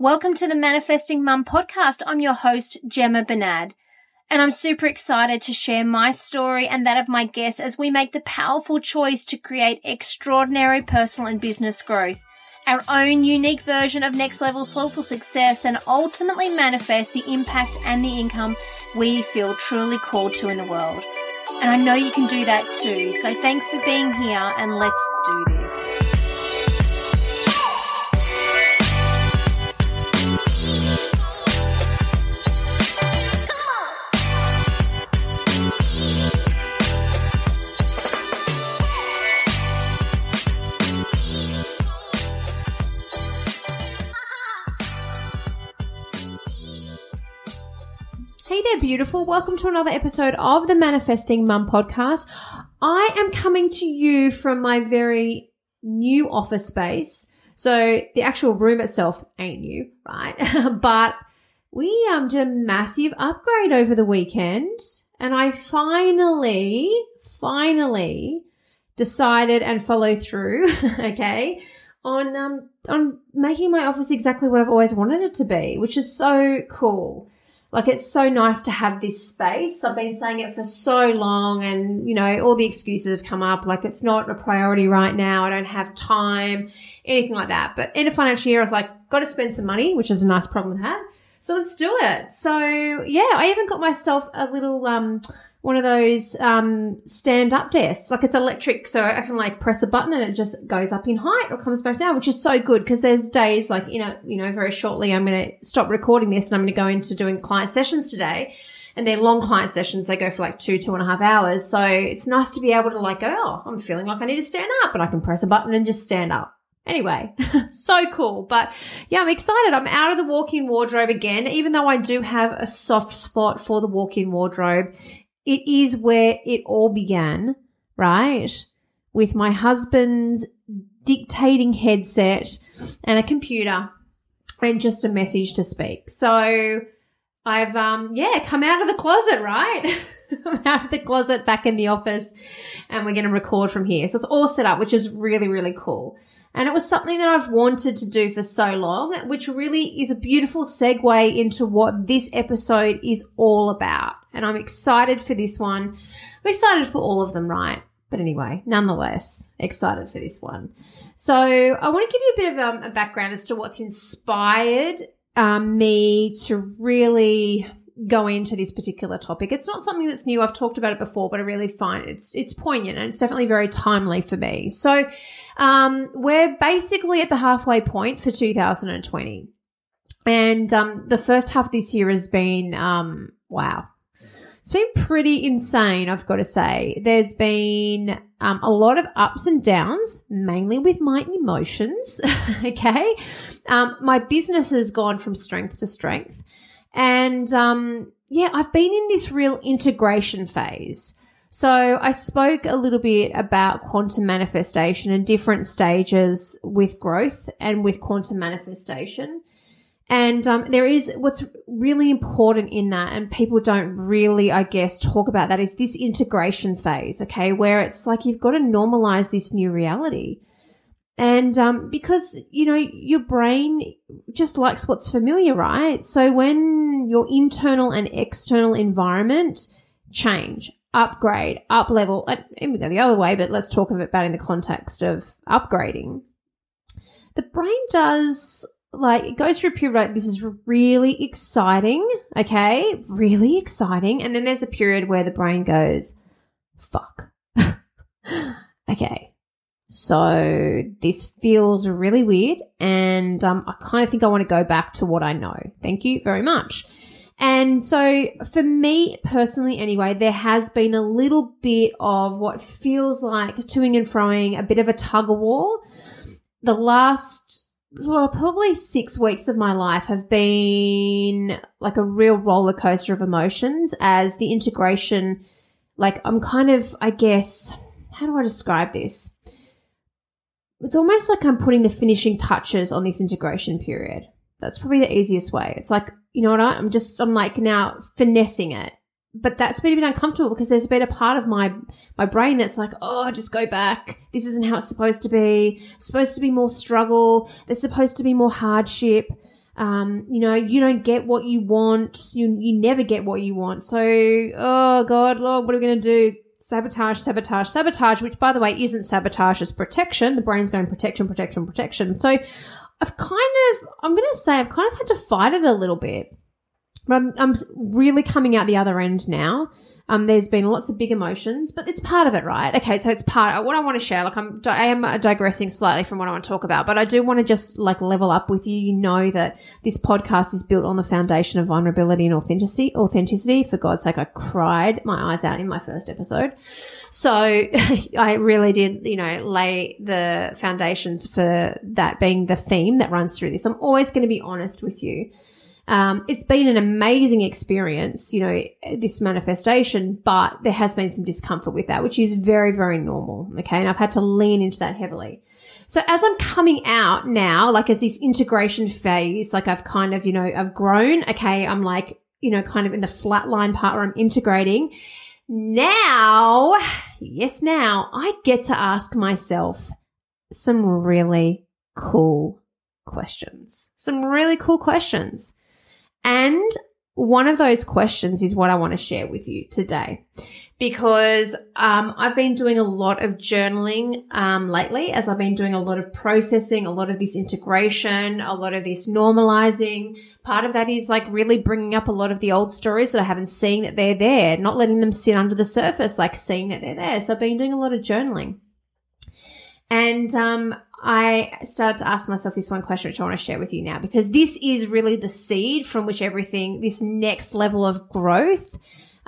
Welcome to the Manifesting Mum podcast. I'm your host, Gemma Bernad, and I'm super excited to share my story and that of my guests as we make the powerful choice to create extraordinary personal and business growth, our own unique version of next level soulful success, and ultimately manifest the impact and the income we feel truly called to in the world. And I know you can do that too. So thanks for being here, and let's do this. Hey there, beautiful. Welcome to another episode of the Manifesting Mum podcast. I am coming to you from my very new office space. So the actual room itself ain't new, right? But we did a massive upgrade over the weekend, and I finally decided and followed through, okay, on making my office exactly what I've always wanted it to be, which is so cool. Like, it's so nice to have this space. I've been saying it for so long, and, you know, all the excuses have come up. Like, it's not a priority right now. I don't have time, anything like that. But in a financial year, I was like, got to spend some money, which is a nice problem to have. So let's do it. So, yeah, I even got myself a little one of those stand-up desks. Like, it's electric, so I can, like, press a button and it just goes up in height or comes back down, which is so good because there's days like, you know, very shortly I'm going to stop recording this and I'm going to go into doing client sessions today, and they're long client sessions. They go for like 2.5 hours. So it's nice to be able to like go, oh, I'm feeling like I need to stand up, but I can press a button and just stand up. Anyway, so cool. But yeah, I'm excited. I'm out of the walk-in wardrobe again, even though I do have a soft spot for the walk-in wardrobe. It is where it all began, right, with my husband's dictating headset and a computer and just a message to speak. So I've, come out of the closet, right? I'm out of the closet, back in the office, and we're going to record from here. So it's all set up, which is really, really cool. And it was something that I've wanted to do for so long, which really is a beautiful segue into what this episode is all about. And I'm excited for this one. I'm excited for all of them, right? But anyway, nonetheless, excited for this one. So I want to give you a bit of a background as to what's inspired me to really go into this particular topic. It's not something that's new. I've talked about it before, but I really find it's poignant, and it's definitely very timely for me. So we're basically at the halfway point for 2020. And the first half of this year has been, wow. It's been pretty insane, I've got to say. There's been a lot of ups and downs, mainly with my emotions, okay? My business has gone from strength to strength. And, I've been in this real integration phase. So I spoke a little bit about quantum manifestation and different stages with growth and with quantum manifestation. And there is what's really important in that, and people don't really, I guess, talk about that, is this integration phase, okay, where it's like you've got to normalize this new reality. And because, you know, your brain just likes what's familiar, right? So when your internal and external environment change, upgrade, up-level, and we go the other way, but let's talk about it in the context of upgrading, the brain does... Like, it goes through a period like, this is really exciting, okay, really exciting. And then there's a period where the brain goes, fuck, okay, so this feels really weird, and I kind of think I want to go back to what I know. Thank you very much. And so for me personally anyway, there has been a little bit of what feels like toing and froing, a bit of a tug-of-war. The last... Well, probably 6 weeks of my life have been like a real roller coaster of emotions as the integration, like I'm kind of, I guess, how do I describe this? It's almost like I'm putting the finishing touches on this integration period. That's probably the easiest way. It's like, you know what, I'm like now finessing it. But that's been a bit uncomfortable because there's been a part of my brain that's like, oh, just go back. This isn't how it's supposed to be. It's supposed to be more struggle. There's supposed to be more hardship. You don't get what you want. You never get what you want. So, oh God, Lord, what are we going to do? Sabotage, which by the way, isn't sabotage, it's protection. The brain's going protection. So I've kind of had to fight it a little bit, but I'm really coming out the other end now. There's been lots of big emotions, but it's part of it, right? Okay. So it's part of what I want to share. Like I am digressing slightly from what I want to talk about, but I do want to just like level up with you. You know that this podcast is built on the foundation of vulnerability and authenticity. For God's sake, I cried my eyes out in my first episode. So I really did, lay the foundations for that being the theme that runs through this. I'm always going to be honest with you. It's been an amazing experience, this manifestation, but there has been some discomfort with that, which is very, very normal. Okay. And I've had to lean into that heavily. So as I'm coming out now, like as this integration phase, like I've kind of, I've grown. Okay. I'm like, kind of in the flatline part where I'm integrating. Now I get to ask myself some really cool questions. And one of those questions is what I want to share with you today, because I've been doing a lot of journaling lately, as I've been doing a lot of processing, a lot of this integration, a lot of this normalizing. Part of that is like really bringing up a lot of the old stories that I haven't seen that they're there, not letting them sit under the surface, like seeing that they're there. So I've been doing a lot of journaling. And I started to ask myself this one question, which I want to share with you now, because this is really the seed from which everything, this next level of growth,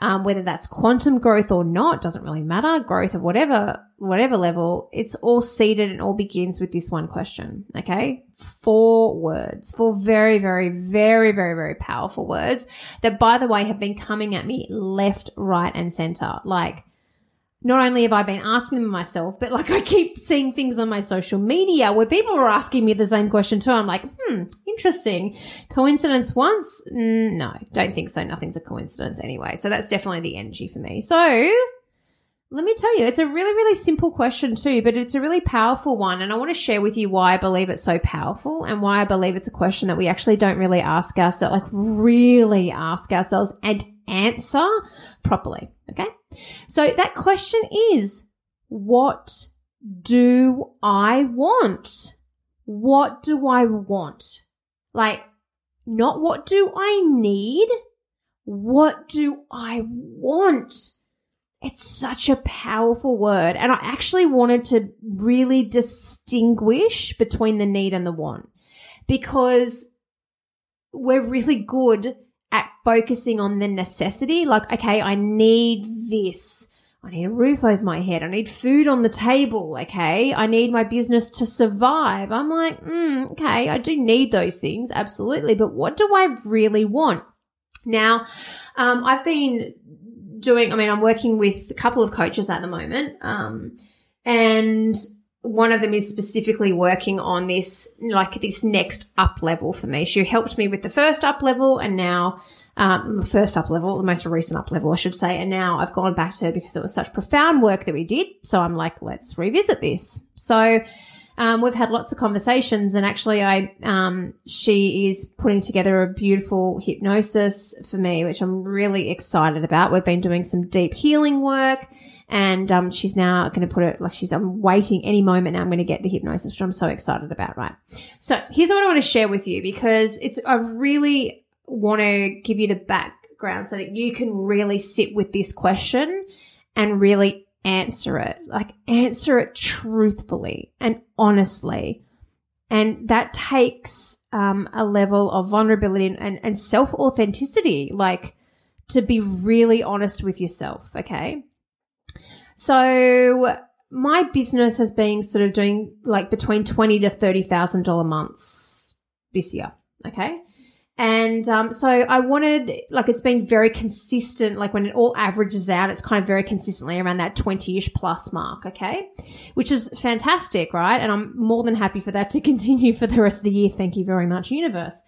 whether that's quantum growth or not, doesn't really matter, growth of whatever level, it's all seeded and all begins with this one question, okay? 4 words, 4 very, very, very, very, very powerful words that, by the way, have been coming at me left, right, and center, like, not only have I been asking them myself, but like I keep seeing things on my social media where people are asking me the same question too. I'm like, interesting. Coincidence once? No, don't think so. Nothing's a coincidence anyway. So that's definitely the energy for me. So let me tell you, it's a really, really simple question too, but it's a really powerful one. And I want to share with you why I believe it's so powerful and why I believe it's a question that we actually don't really ask ourselves, like really ask ourselves and answer properly. Okay. So that question is, what do I want? What do I want? Like, not what do I need? What do I want? It's such a powerful word. And I actually wanted to really distinguish between the need and the want, because we're really good at focusing on the necessity, like, okay, I need this. I need a roof over my head. I need food on the table, okay? I need my business to survive. I'm like, okay, I do need those things, absolutely, but what do I really want? Now, I've been I'm working with a couple of coaches at the moment, and one of them is specifically working on this, like this next up level for me. She helped me with the first up level and now the most recent up level, I should say. And now I've gone back to her because it was such profound work that we did. So I'm like, let's revisit this. So we've had lots of conversations, and actually she is putting together a beautiful hypnosis for me, which I'm really excited about. We've been doing some deep healing work. And she's now going to put it, like I'm waiting any moment now I'm going to get the hypnosis, which I'm so excited about, right? So here's what I want to share with you, because I really want to give you the background so that you can really sit with this question and really answer it, like answer it truthfully and honestly. And that takes a level of vulnerability and self-authenticity, like to be really honest with yourself, okay? So my business has been sort of doing like between $20,000 to $30,000 months this year, okay? And so I wanted, like it's been very consistent, like when it all averages out, it's kind of very consistently around that 20-ish plus mark, okay? Which is fantastic, right? And I'm more than happy for that to continue for the rest of the year. Thank you very much, universe.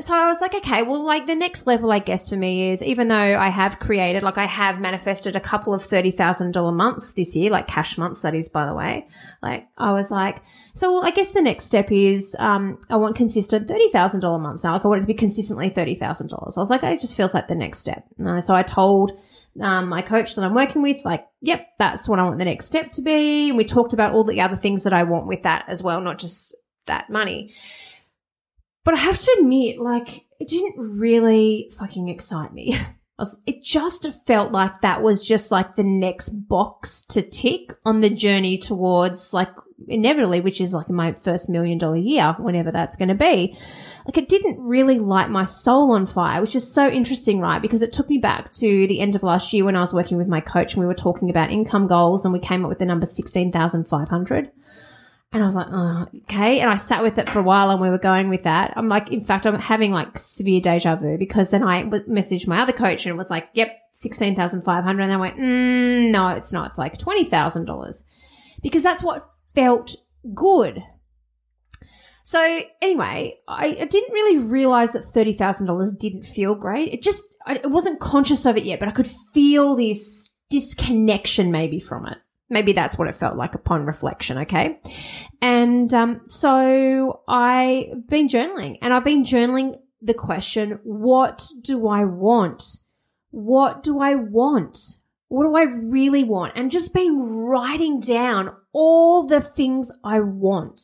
So I was like, okay, well, like the next level, I guess, for me is, even though I have created, like I have manifested a couple of $30,000 months this year, like cash months, that is, by the way. Like I was like, so well, I guess the next step is I want consistent $30,000 months now. Like I want it to be consistently $30,000. I was like, it just feels like the next step. And so I told my coach that I'm working with, like, yep, that's what I want the next step to be. And we talked about all the other things that I want with that as well, not just that money. But I have to admit, like, it didn't really fucking excite me. It just felt like that was just like the next box to tick on the journey towards, like, inevitably, which is like my first $1 million year, whenever that's going to be. Like, it didn't really light my soul on fire, which is so interesting, right? Because it took me back to the end of last year when I was working with my coach and we were talking about income goals and we came up with the number 16,500. And I was like, oh, okay. And I sat with it for a while and we were going with that. I'm like, in fact, I'm having like severe deja vu, because then I messaged my other coach and it was like, yep, 16,500. And I went, no, it's not. It's like $20,000, because that's what felt good. So anyway, I didn't really realize that $30,000 didn't feel great. I wasn't conscious of it yet, but I could feel this disconnection maybe from it. Maybe that's what it felt like upon reflection, okay? And so I've been journaling, and I've been journaling the question, what do I want? What do I want? What do I really want? And just been writing down all the things I want,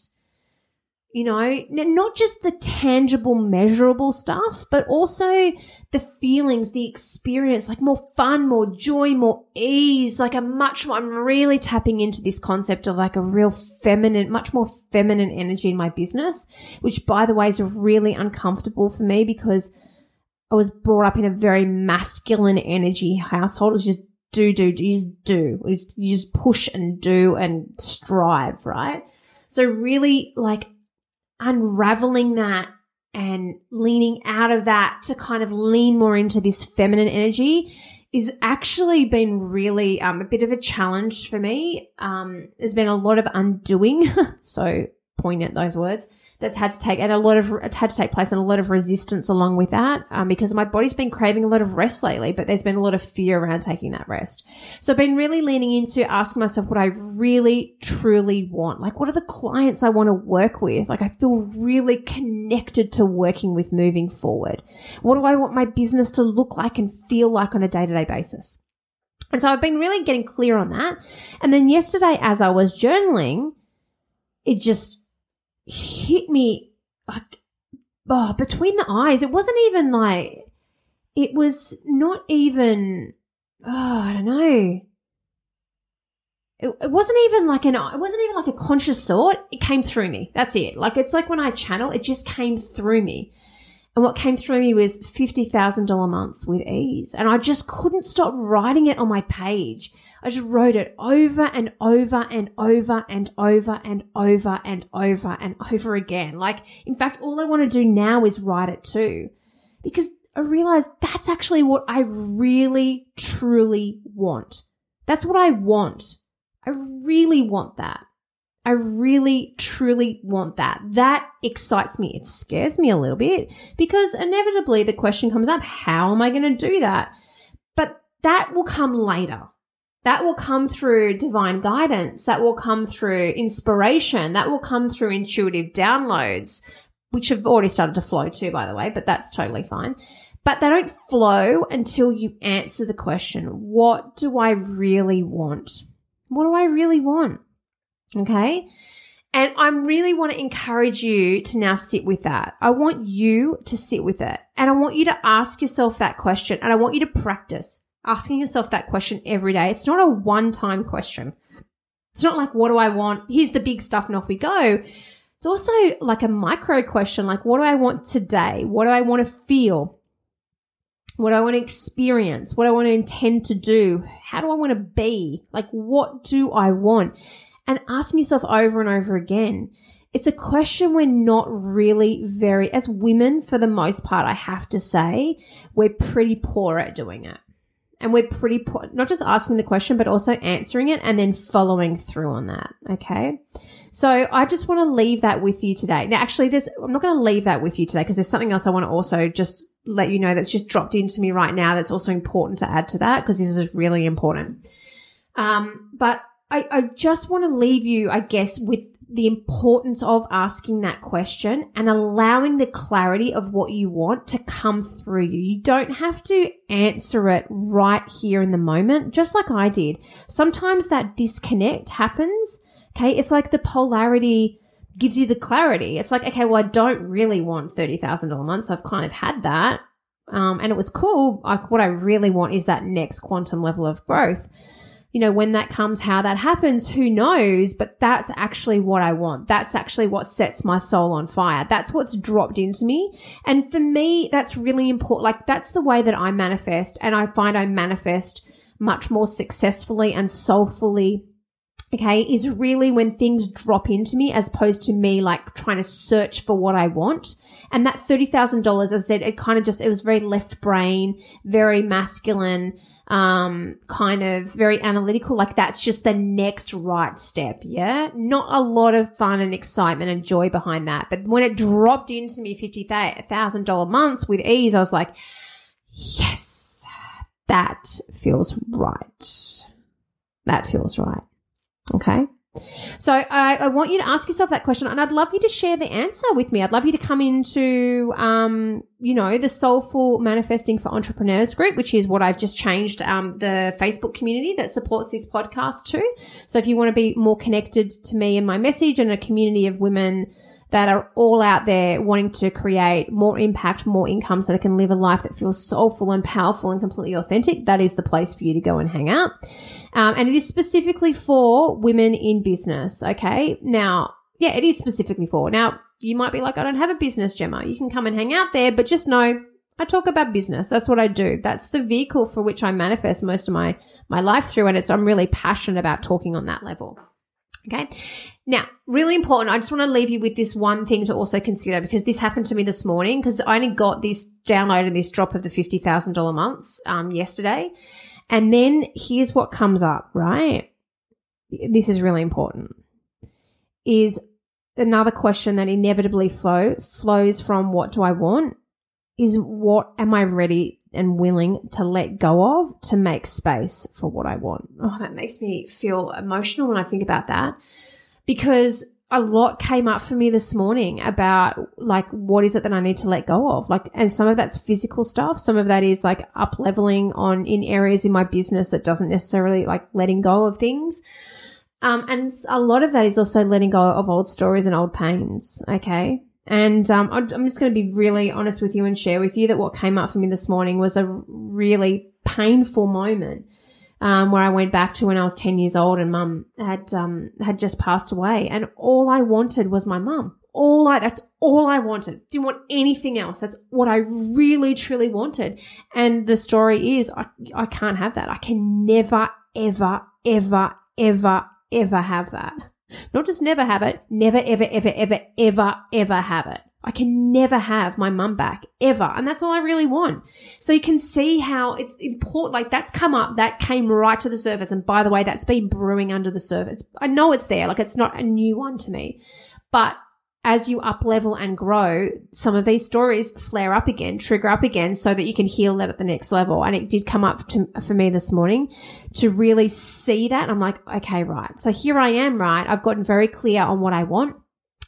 you know, not just the tangible, measurable stuff, but also the feelings, the experience, like more fun, more joy, more ease, like I'm really tapping into this concept of like a real feminine, much more feminine energy in my business, which, by the way, is really uncomfortable for me because I was brought up in a very masculine energy household. It was just do. You just push and do and strive, right? So really like unraveling that and leaning out of that to kind of lean more into this feminine energy is actually been really a bit of a challenge for me. There's been a lot of undoing, so poignant those words, that's had to take, and a lot of resistance along with that because my body's been craving a lot of rest lately, but there's been a lot of fear around taking that rest. So I've been really leaning into asking myself what I really, truly want. Like, what are the clients I want to work with? Like, I feel really connected to working with moving forward. What do I want my business to look like and feel like on a day-to-day basis? And so I've been really getting clear on that. And then yesterday, as I was journaling, it just hit me like, oh, between the eyes. It wasn't even like, it was not even, I don't know. It wasn't even like it wasn't even like a conscious thought. It came through me. That's it. Like, it's like when I channel, it just came through me. And what came through me was $50,000 months with ease. And I just couldn't stop writing it on my page. I just wrote it over and over and over and over and over and over and over again. Like, in fact, all I want to do now is write it too, because I realized that's actually what I really, truly want. That's what I want. I really want that. I really, truly want that. That excites me. It scares me a little bit because inevitably the question comes up, how am I going to do that? But that will come later. That will come through divine guidance. That will come through inspiration. That will come through intuitive downloads, which have already started to flow too, by the way, but that's totally fine. But they don't flow until you answer the question, what do I really want? What do I really want? Okay. And I really want to encourage you to now sit with that. I want you to sit with it. And I want you to ask yourself that question. And I want you to practice asking yourself that question every day. It's not a one-time question. It's not like, what do I want? Here's the big stuff and off we go. It's also like a micro question, like, what do I want today? What do I want to feel? What do I want to experience? What do I want to intend to do? How do I want to be? Like, what do I want? And asking yourself over and over again. It's a question we're not really as women, for the most part, I have to say, we're pretty poor at doing it. And we're pretty, not just asking the question, but also answering it and then following through on that. Okay. So I just want to leave that with you today. Now, actually, I'm not going to leave that with you today because there's something else I want to also just let you know that's just dropped into me right now that's also important to add to that because this is really important. But I just want to leave you, I guess, with the importance of asking that question and allowing the clarity of what you want to come through you. You don't have to answer it right here in the moment, just like I did. Sometimes that disconnect happens, okay? It's like the polarity gives you the clarity. It's like, okay, well, I don't really want $30,000 a month, so I've kind of had that, and it was cool. Like, what I really want is that next quantum level of growth. You know, when that comes, how that happens, who knows? But that's actually what I want. That's actually what sets my soul on fire. That's what's dropped into me. And for me, that's really important. Like, that's the way that I manifest. And I find I manifest much more successfully and soulfully, okay, is really when things drop into me as opposed to me like trying to search for what I want. And that $30,000, as I said, it kind of just, it was very left brain, very masculine, kind of very analytical, like that's just the next right step, yeah? Not a lot of fun and excitement and joy behind that. But when it dropped into me $50,000 months with ease, I was like, yes, that feels right. That feels right, okay? So I want you to ask yourself that question, and I'd love you to share the answer with me. I'd love you to come into, you know, the Soulful Manifesting for Entrepreneurs group, which is what I've just changed, the Facebook community that supports this podcast to. So if you want to be more connected to me and my message and a community of women that are all out there wanting to create more impact, more income so they can live a life that feels soulful and powerful and completely authentic, that is the place for you to go and hang out. And it is specifically for women in business, okay? Now, yeah, it is specifically for. Now, you might be like, I don't have a business, Gemma. You can come and hang out there, but just know I talk about business. That's what I do. That's the vehicle for which I manifest most of my life through, and I'm really passionate about talking on that level, okay? Now, really important, I just want to leave you with this one thing to also consider because this happened to me this morning because I only got this download and this drop of the $50,000 months yesterday. And then here's what comes up, right? This is really important, is another question that inevitably flows from what do I want is what am I ready and willing to let go of to make space for what I want? Oh, that makes me feel emotional when I think about that because a lot came up for me this morning about like what is it that I need to let go of? Like, and some of that's physical stuff. Some of that is like up-leveling on in areas in my business that doesn't necessarily like letting go of things. And a lot of that is also letting go of old stories and old pains. Okay. And I'm just going to be really honest with you and share with you that what came up for me this morning was a really painful moment. Where I went back to when I was 10 years old and mum had just passed away. And all I wanted was my mum. That's all I wanted. Didn't want anything else. That's what I really, truly wanted. And the story is I can't have that. I can never, ever, ever, ever, ever have that. Not just never have it, never, ever, ever, ever, ever, ever have it. I can never have my mum back ever. And that's all I really want. So you can see how it's important. Like that's come up, that came right to the surface. And by the way, that's been brewing under the surface. I know it's there. Like it's not a new one to me, but as you up level and grow, some of these stories flare up again, trigger up again so that you can heal that at the next level. And it did come up for me this morning to really see that. I'm like, okay, right. So here I am, right? I've gotten very clear on what I want.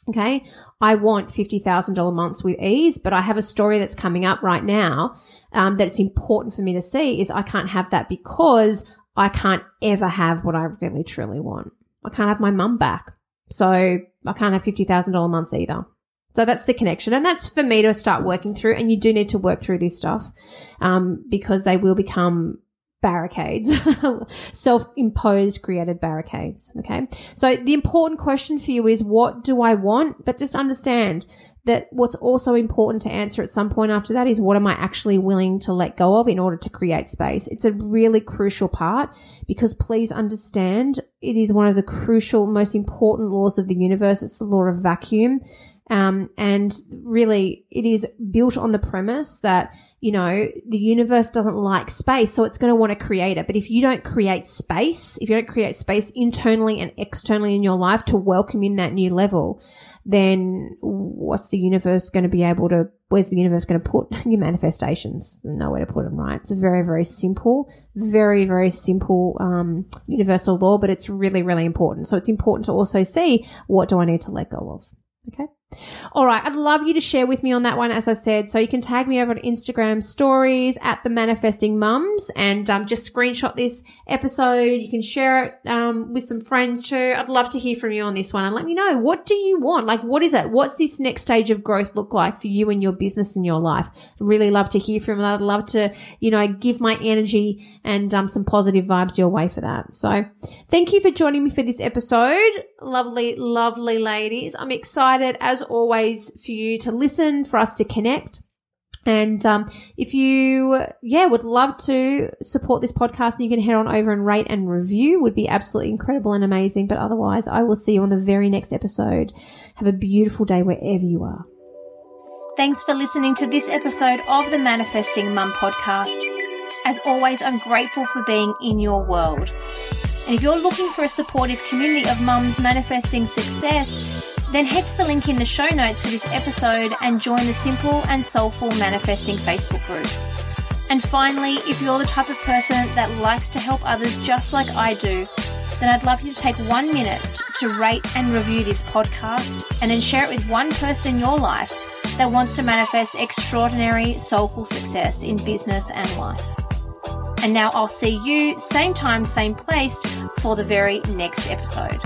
Okay, I want $50,000 months with ease, but I have a story that's coming up right now that it's important for me to see is I can't have that because I can't ever have what I really truly want. I can't have my mum back, so I can't have $50,000 months either. So that's the connection, and that's for me to start working through, and you do need to work through this stuff because they will become barricades, self-imposed created barricades, okay? So the important question for you is what do I want? But just understand that what's also important to answer at some point after that is what am I actually willing to let go of in order to create space? It's a really crucial part because please understand it is one of the crucial, most important laws of the universe. It's the law of vacuum. And really it is built on the premise that, you know, the universe doesn't like space, so it's going to want to create it. But if you don't create space, if you don't create space internally and externally in your life to welcome in that new level, then what's the universe going to be able to, where's the universe going to put your manifestations? Nowhere to put them, right? It's a very, very simple, very, very simple universal law, but it's really, really important. So it's important to also see, what do I need to let go of? Okay. All right. I'd love you to share with me on that one, as I said. So you can tag me over on Instagram stories at The Manifesting Mums, and just screenshot this episode. You can share it with some friends too. I'd love to hear from you on this one, and let me know, what do you want? Like, what is it? What's this next stage of growth look like for you and your business and your life? I'd really love to hear from that. I'd love to, you know, give my energy and some positive vibes your way for that. So thank you for joining me for this episode. Lovely, lovely ladies. I'm excited as always for you to listen, for us to connect. And if you, would love to support this podcast, you can head on over and rate and review. Would be absolutely incredible and amazing. But otherwise, I will see you on the very next episode. Have a beautiful day wherever you are. Thanks for listening to this episode of the Manifesting Mum podcast. As always, I'm grateful for being in your world. And if you're looking for a supportive community of mums manifesting success, then head to the link in the show notes for this episode and join the Simple and Soulful Manifesting Facebook group. And finally, if you're the type of person that likes to help others just like I do, then I'd love you to take 1 minute to rate and review this podcast, and then share it with one person in your life that wants to manifest extraordinary soulful success in business and life. And now I'll see you same time, same place for the very next episode.